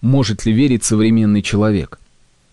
Может ли верить современный человек?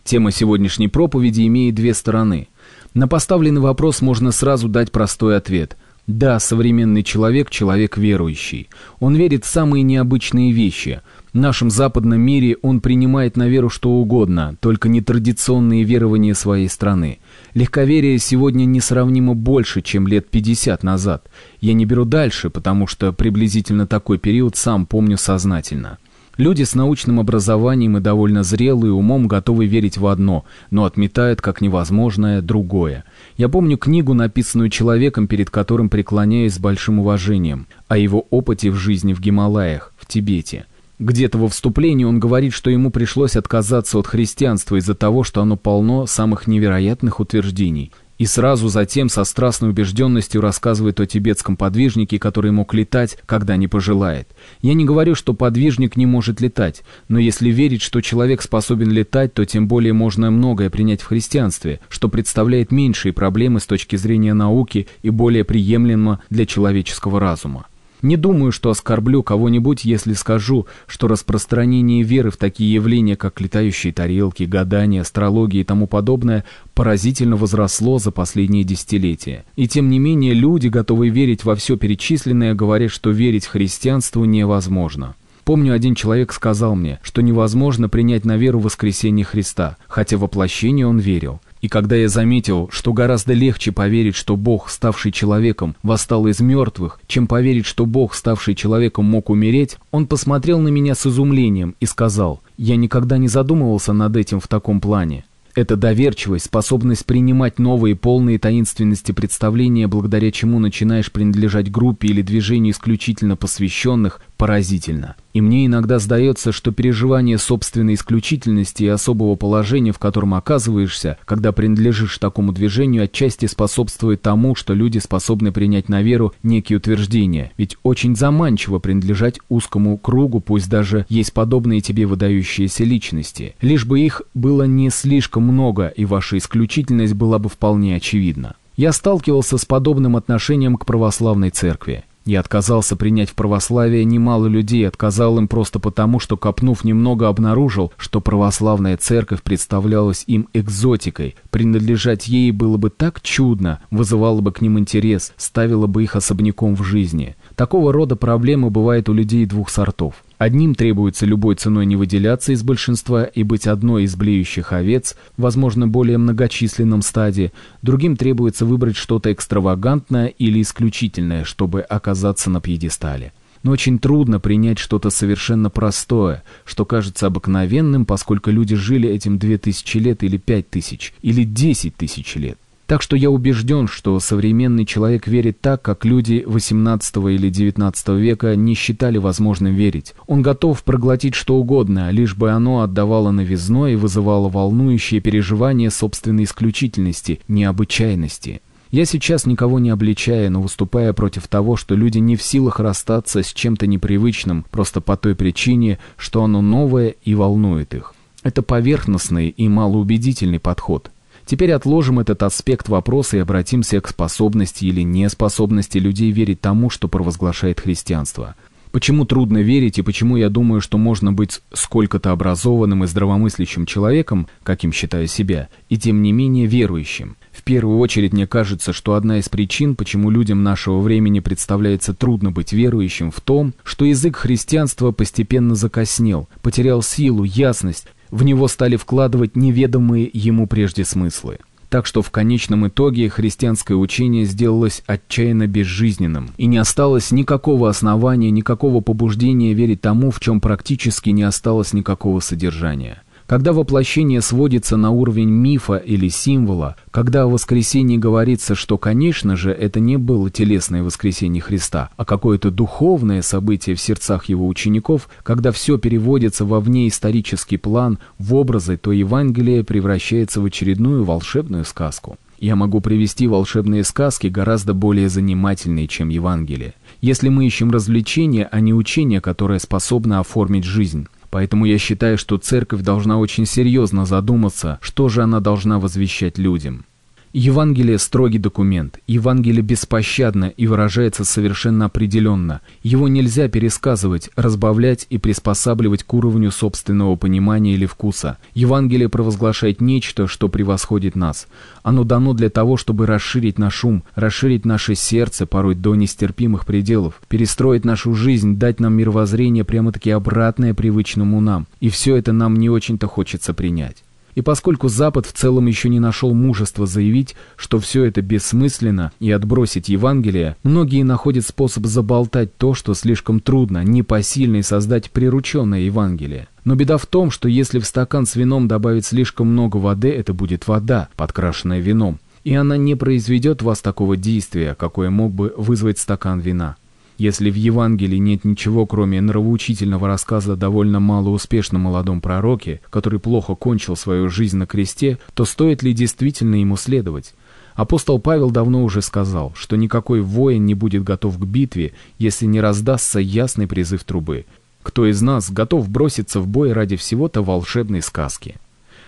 Тема сегодняшней проповеди имеет две стороны. На поставленный вопрос можно сразу дать простой ответ. Да, современный человек – человек верующий. Он верит в самые необычные вещи. В нашем западном мире он принимает на веру что угодно, только нетрадиционные верования своей страны. Легковерие сегодня несравнимо больше, чем лет 50 назад. Я не беру дальше, потому что приблизительно такой период сам помню сознательно. Люди с научным образованием и довольно зрелые умом готовы верить в одно, но отметают как невозможное другое. Я помню книгу, написанную человеком, перед которым преклоняюсь с большим уважением, о его опыте в жизни в Гималаях, в Тибете. Где-то во вступлении он говорит, что ему пришлось отказаться от христианства из-за того, что оно полно самых невероятных утверждений. И сразу затем со страстной убежденностью рассказывает о тибетском подвижнике, который мог летать, когда не пожелает. Я не говорю, что подвижник не может летать, но если верить, что человек способен летать, то тем более можно многое принять в христианстве, что представляет меньшие проблемы с точки зрения науки и более приемлемо для человеческого разума. Не думаю, что оскорблю кого-нибудь, если скажу, что распространение веры в такие явления, как летающие тарелки, гадания, астрология и тому подобное, поразительно возросло за последние десятилетия. И тем не менее люди, готовые верить во все перечисленное, говорят, что верить христианству невозможно. Помню, один человек сказал мне, что невозможно принять на веру воскресение Христа, хотя в воплощение он верил. И когда я заметил, что гораздо легче поверить, что Бог, ставший человеком, восстал из мертвых, чем поверить, что Бог, ставший человеком, мог умереть, он посмотрел на меня с изумлением и сказал: «Я никогда не задумывался над этим в таком плане». Эта доверчивость, способность принимать новые полные таинственности представления, благодаря чему начинаешь принадлежать группе или движению исключительно посвященных, поразительна. И мне иногда сдается, что переживание собственной исключительности и особого положения, в котором оказываешься, когда принадлежишь такому движению, отчасти способствует тому, что люди способны принять на веру некие утверждения. Ведь очень заманчиво принадлежать узкому кругу, пусть даже есть подобные тебе выдающиеся личности. Лишь бы их было не слишком много, и ваша исключительность была бы вполне очевидна. Я сталкивался с подобным отношением к православной церкви. Я отказался принять в православие немало людей, отказал им просто потому, что, копнув немного, обнаружил, что православная церковь представлялась им экзотикой. Принадлежать ей было бы так чудно, вызывало бы к ним интерес, ставило бы их особняком в жизни. Такого рода проблемы бывают у людей двух сортов. Одним требуется любой ценой не выделяться из большинства и быть одной из блеющих овец, возможно, более многочисленном стаде, другим требуется выбрать что-то экстравагантное или исключительное, чтобы оказаться на пьедестале. Но очень трудно принять что-то совершенно простое, что кажется обыкновенным, поскольку люди жили этим 2000 лет или 5000, или 10 тысяч лет. Так что я убежден, что современный человек верит так, как люди XVIII или XIX века не считали возможным верить. Он готов проглотить что угодно, лишь бы оно отдавало новизной и вызывало волнующее переживание собственной исключительности, необычайности. Я сейчас никого не обличаю, но выступаю против того, что люди не в силах расстаться с чем-то непривычным, просто по той причине, что оно новое и волнует их. Это поверхностный и малоубедительный подход. Теперь отложим этот аспект вопроса и обратимся к способности или неспособности людей верить тому, что провозглашает христианство. Почему трудно верить и почему я думаю, что можно быть сколько-то образованным и здравомыслящим человеком, каким считаю себя, и тем не менее верующим? В первую очередь мне кажется, что одна из причин, почему людям нашего времени представляется трудно быть верующим, в том, что язык христианства постепенно закоснел, потерял силу, ясность. В него стали вкладывать неведомые ему прежде смыслы. Так что в конечном итоге христианское учение сделалось отчаянно безжизненным, и не осталось никакого основания, никакого побуждения верить тому, в чем практически не осталось никакого содержания. Когда воплощение сводится на уровень мифа или символа, когда о воскресении говорится, что, конечно же, это не было телесное воскресение Христа, а какое-то духовное событие в сердцах его учеников, когда все переводится во внеисторический план, в образы, то Евангелие превращается в очередную волшебную сказку. Я могу привести волшебные сказки гораздо более занимательные, чем Евангелие, если мы ищем развлечения, а не учение, которое способно оформить жизнь. Поэтому я считаю, что церковь должна очень серьезно задуматься, что же она должна возвещать людям. Евангелие – строгий документ, Евангелие беспощадно и выражается совершенно определенно. Его нельзя пересказывать, разбавлять и приспосабливать к уровню собственного понимания или вкуса. Евангелие провозглашает нечто, что превосходит нас. Оно дано для того, чтобы расширить наш ум, расширить наше сердце порой до нестерпимых пределов, перестроить нашу жизнь, дать нам мировоззрение прямо-таки обратное привычному нам. И все это нам не очень-то хочется принять. И поскольку Запад в целом еще не нашел мужества заявить, что все это бессмысленно, и отбросить Евангелие, многие находят способ заболтать то, что слишком трудно, непосильно и создать прирученное Евангелие. Но беда в том, что если в стакан с вином добавить слишком много воды, это будет вода, подкрашенная вином, и она не произведет в вас такого действия, какое мог бы вызвать стакан вина. Если в Евангелии нет ничего, кроме нравоучительного рассказа о довольно малоуспешном молодом пророке, который плохо кончил свою жизнь на кресте, то стоит ли действительно ему следовать? Апостол Павел давно уже сказал, что никакой воин не будет готов к битве, если не раздастся ясный призыв трубы. Кто из нас готов броситься в бой ради всего-то волшебной сказки?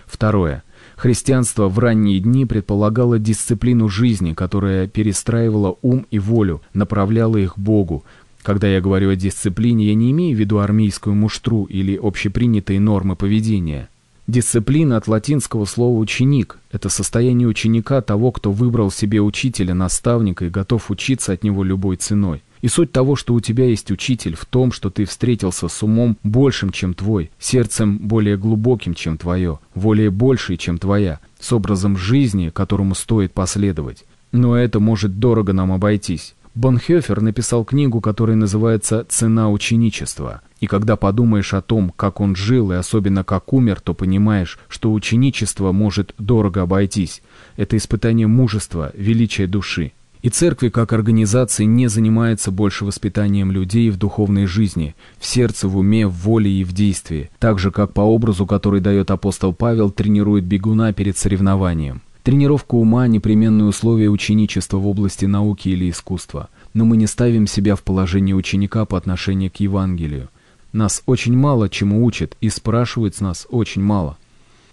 Второе. Христианство в ранние дни предполагало дисциплину жизни, которая перестраивала ум и волю, направляла их к Богу. Когда я говорю о дисциплине, я не имею в виду армейскую муштру или общепринятые нормы поведения. Дисциплина от латинского слова «ученик» — это состояние ученика того, кто выбрал себе учителя, наставника и готов учиться от него любой ценой. И суть того, что у тебя есть учитель, в том, что ты встретился с умом большим, чем твой, сердцем более глубоким, чем твое, волей большей, чем твоя, с образом жизни, которому стоит последовать. Но это может дорого нам обойтись. Бонхёфер написал книгу, которая называется «Цена ученичества». И когда подумаешь о том, как он жил и особенно как умер, то понимаешь, что ученичество может дорого обойтись. Это испытание мужества, величия души. И церкви как организации не занимается больше воспитанием людей в духовной жизни, в сердце, в уме, в воле и в действии, так же, как по образу, который дает апостол Павел, тренирует бегуна перед соревнованием. Тренировка ума – непременное условие ученичества в области науки или искусства. Но мы не ставим себя в положение ученика по отношению к Евангелию. Нас очень мало чему учат, и спрашивают с нас очень мало.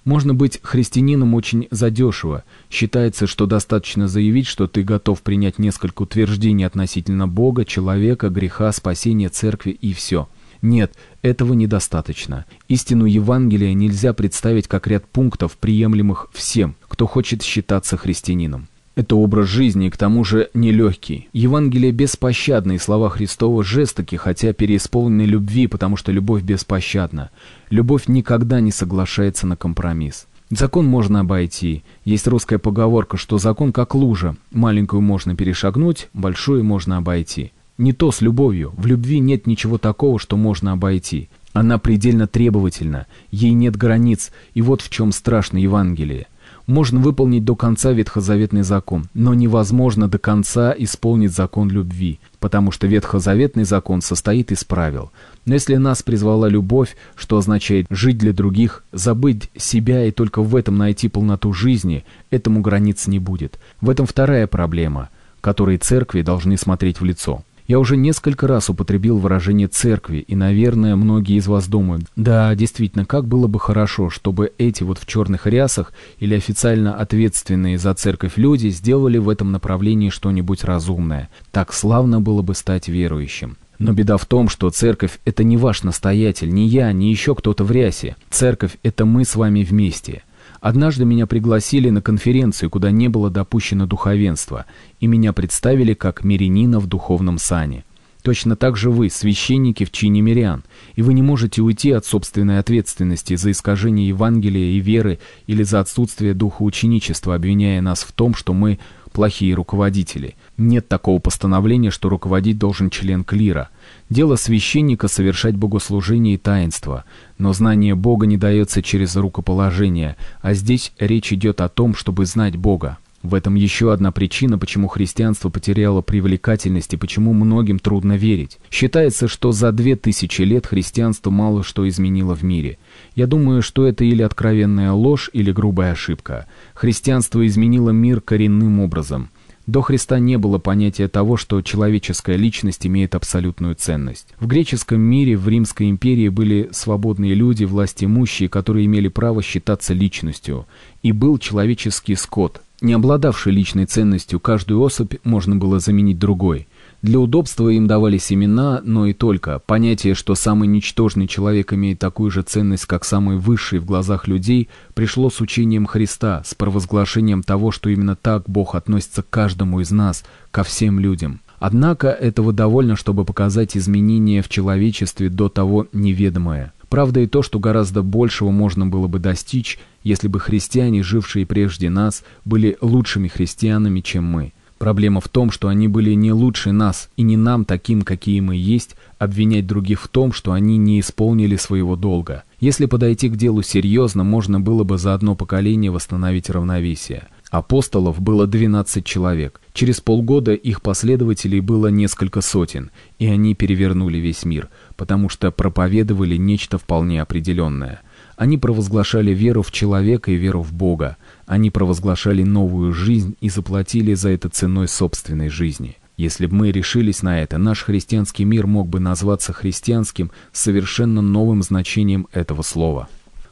Можно быть христианином очень задешево. Считается, что достаточно заявить, что ты готов принять несколько утверждений относительно Бога, человека, греха, спасения, церкви и все. Нет, этого недостаточно. Истину Евангелия нельзя представить как ряд пунктов, приемлемых всем, кто хочет считаться христианином. Это образ жизни, и к тому же нелегкий. Евангелие беспощадно, и слова Христова жестоки, хотя переисполнены любви, потому что любовь беспощадна. Любовь никогда не соглашается на компромисс. Закон можно обойти. Есть русская поговорка, что закон как лужа. Маленькую можно перешагнуть, большую можно обойти. Не то с любовью. В любви нет ничего такого, что можно обойти. Она предельно требовательна. Ей нет границ, и вот в чем страшно Евангелие. Можно выполнить до конца ветхозаветный закон, но невозможно до конца исполнить закон любви, потому что ветхозаветный закон состоит из правил. Но если нас призвала любовь, что означает жить для других, забыть себя и только в этом найти полноту жизни, этому границ не будет. В этом вторая проблема, которой церкви должны смотреть в лицо. Я уже несколько раз употребил выражение «церкви», и, наверное, многие из вас думают, да, действительно, как было бы хорошо, чтобы эти вот в черных рясах или официально ответственные за церковь люди сделали в этом направлении что-нибудь разумное. Так славно было бы стать верующим. Но беда в том, что церковь – это не ваш настоятель, не я, не еще кто-то в рясе. Церковь – это мы с вами вместе. Однажды меня пригласили на конференцию, куда не было допущено духовенство, и меня представили как мирянина в духовном сане. Точно так же вы, священники в чине мирян, и вы не можете уйти от собственной ответственности за искажение Евангелия и веры или за отсутствие духа ученичества, обвиняя нас в том, что мы плохие руководители. Нет такого постановления, что руководить должен член клира. Дело священника — совершать богослужение и таинство, но знание Бога не дается через рукоположение, а здесь речь идет о том, чтобы знать Бога. В этом еще одна причина, почему христианство потеряло привлекательность и почему многим трудно верить. Считается, что за 2000 лет христианство мало что изменило в мире. Я думаю, что это или откровенная ложь, или грубая ошибка. Христианство изменило мир коренным образом. До Христа не было понятия того, что человеческая личность имеет абсолютную ценность. В греческом мире, в Римской империи были свободные люди, властимущие, которые имели право считаться личностью, и был человеческий скот. Не обладавший личной ценностью, каждую особь можно было заменить другой. Для удобства им давались имена, но и только. Понятие, что самый ничтожный человек имеет такую же ценность, как самый высший в глазах людей, пришло с учением Христа, с провозглашением того, что именно так Бог относится к каждому из нас, ко всем людям. Однако этого довольно, чтобы показать изменения в человечестве до того неведомое. Правда и то, что гораздо большего можно было бы достичь, если бы христиане, жившие прежде нас, были лучшими христианами, чем мы. Проблема в том, что они были не лучше нас, и не нам, таким, какие мы есть, обвинять других в том, что они не исполнили своего долга. Если подойти к делу серьезно, можно было бы за одно поколение восстановить равновесие. Апостолов было 12 человек. Через полгода их последователей было несколько сотен, и они перевернули весь мир, потому что проповедовали нечто вполне определенное. Они провозглашали веру в человека и веру в Бога. Они провозглашали новую жизнь и заплатили за это ценой собственной жизни. Если бы мы решились на это, наш христианский мир мог бы назваться христианским с совершенно новым значением этого слова.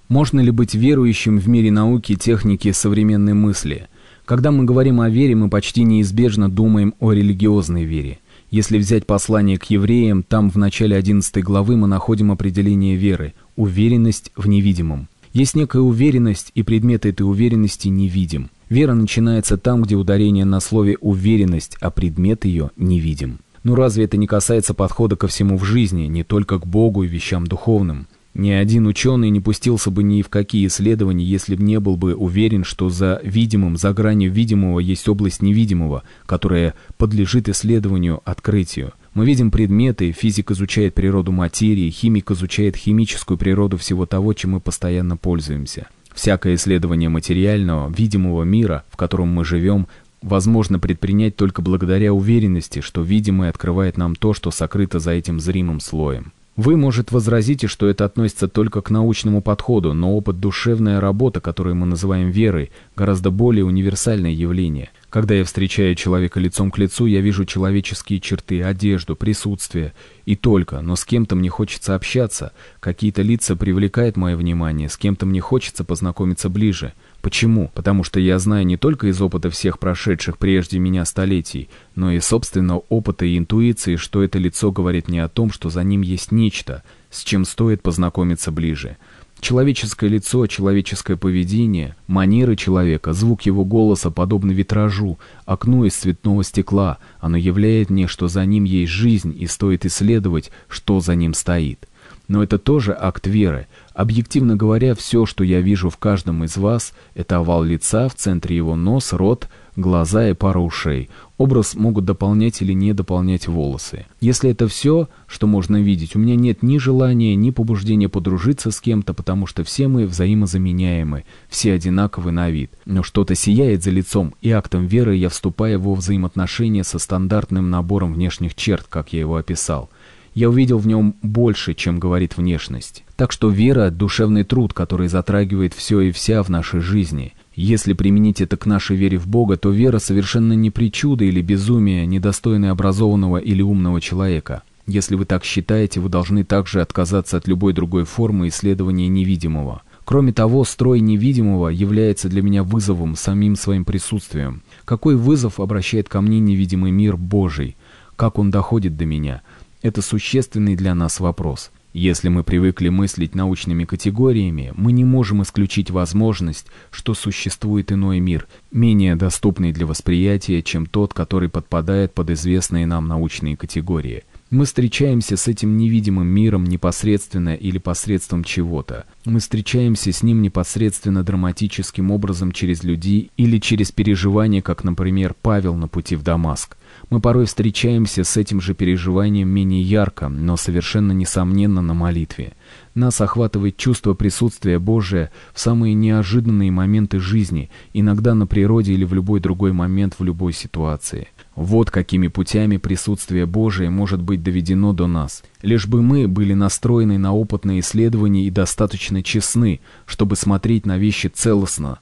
Можно ли быть верующим в мире науки, техники, современной мысли? Когда мы говорим о вере, мы почти неизбежно думаем о религиозной вере. Если взять послание к евреям, там в начале 11 главы мы находим определение веры – уверенность в невидимом. Есть некая уверенность, и предмет этой уверенности невидим. Вера начинается там, где ударение на слове «уверенность», а предмет ее невидим. Но разве это не касается подхода ко всему в жизни, не только к Богу и вещам духовным? Ни один ученый не пустился бы ни в какие исследования, если бы не был бы уверен, что за видимым, за гранью видимого есть область невидимого, которая подлежит исследованию, открытию. Мы видим предметы, физик изучает природу материи, химик изучает химическую природу всего того, чем мы постоянно пользуемся. Всякое исследование материального, видимого мира, в котором мы живем, возможно предпринять только благодаря уверенности, что видимое открывает нам то, что сокрыто за этим зримым слоем. Вы, может, возразите, что это относится только к научному подходу, но опыт душевная работа, которую мы называем верой, гораздо более универсальное явление. Когда я встречаю человека лицом к лицу, я вижу человеческие черты, одежду, присутствие и только, но с кем-то мне хочется общаться, какие-то лица привлекают мое внимание, с кем-то мне хочется познакомиться ближе. Почему? Потому что я знаю не только из опыта всех прошедших прежде меня столетий, но и собственного опыта и интуиции, что это лицо говорит мне о том, что за ним есть нечто, с чем стоит познакомиться ближе. Человеческое лицо, человеческое поведение, манеры человека, звук его голоса подобны витражу, окну из цветного стекла. Оно являет мне, что за ним есть жизнь и стоит исследовать, что за ним стоит. Но это тоже акт веры. Объективно говоря, все, что я вижу в каждом из вас, это овал лица, в центре его нос, рот, глаза и пара ушей. Образ могут дополнять или не дополнять волосы. Если это все, что можно видеть, у меня нет ни желания, ни побуждения подружиться с кем-то, потому что все мы взаимозаменяемы, все одинаковы на вид. Но что-то сияет за лицом, и актом веры я вступаю во взаимоотношения со стандартным набором внешних черт, как я его описал. Я увидел в нем больше, чем говорит внешность. Так что вера – душевный труд, который затрагивает все и вся в нашей жизни. Если применить это к нашей вере в Бога, то вера совершенно не причуда или безумие, недостойное образованного или умного человека. Если вы так считаете, вы должны также отказаться от любой другой формы исследования невидимого. Кроме того, строй невидимого является для меня вызовом, самим своим присутствием. Какой вызов обращает ко мне невидимый мир Божий? Как он доходит до меня? Это существенный для нас вопрос. Если мы привыкли мыслить научными категориями, мы не можем исключить возможность, что существует иной мир, менее доступный для восприятия, чем тот, который подпадает под известные нам научные категории. Мы встречаемся с этим невидимым миром непосредственно или посредством чего-то. Мы встречаемся с ним непосредственно драматическим образом через людей или через переживания, как, например, Павел на пути в Дамаск. Мы порой встречаемся с этим же переживанием менее ярко, но совершенно несомненно на молитве. Нас охватывает чувство присутствия Божия в самые неожиданные моменты жизни, иногда на природе или в любой другой момент в любой ситуации. Вот какими путями присутствие Божие может быть доведено до нас. Лишь бы мы были настроены на опытные исследования и достаточно честны, чтобы смотреть на вещи целостно.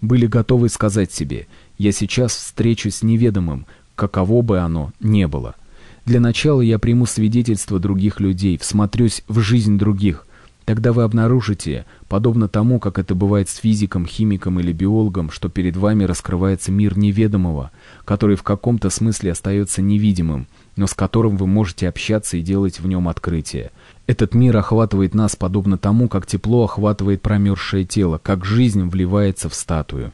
Были готовы сказать себе: я сейчас встречусь с неведомым, каково бы оно ни было. Для начала я приму свидетельства других людей, всмотрюсь в жизнь других. Тогда вы обнаружите, подобно тому, как это бывает с физиком, химиком или биологом, что перед вами раскрывается мир неведомого, который в каком-то смысле остается невидимым, но с которым вы можете общаться и делать в нем открытия. Этот мир охватывает нас подобно тому, как тепло охватывает промерзшее тело, как жизнь вливается в статую.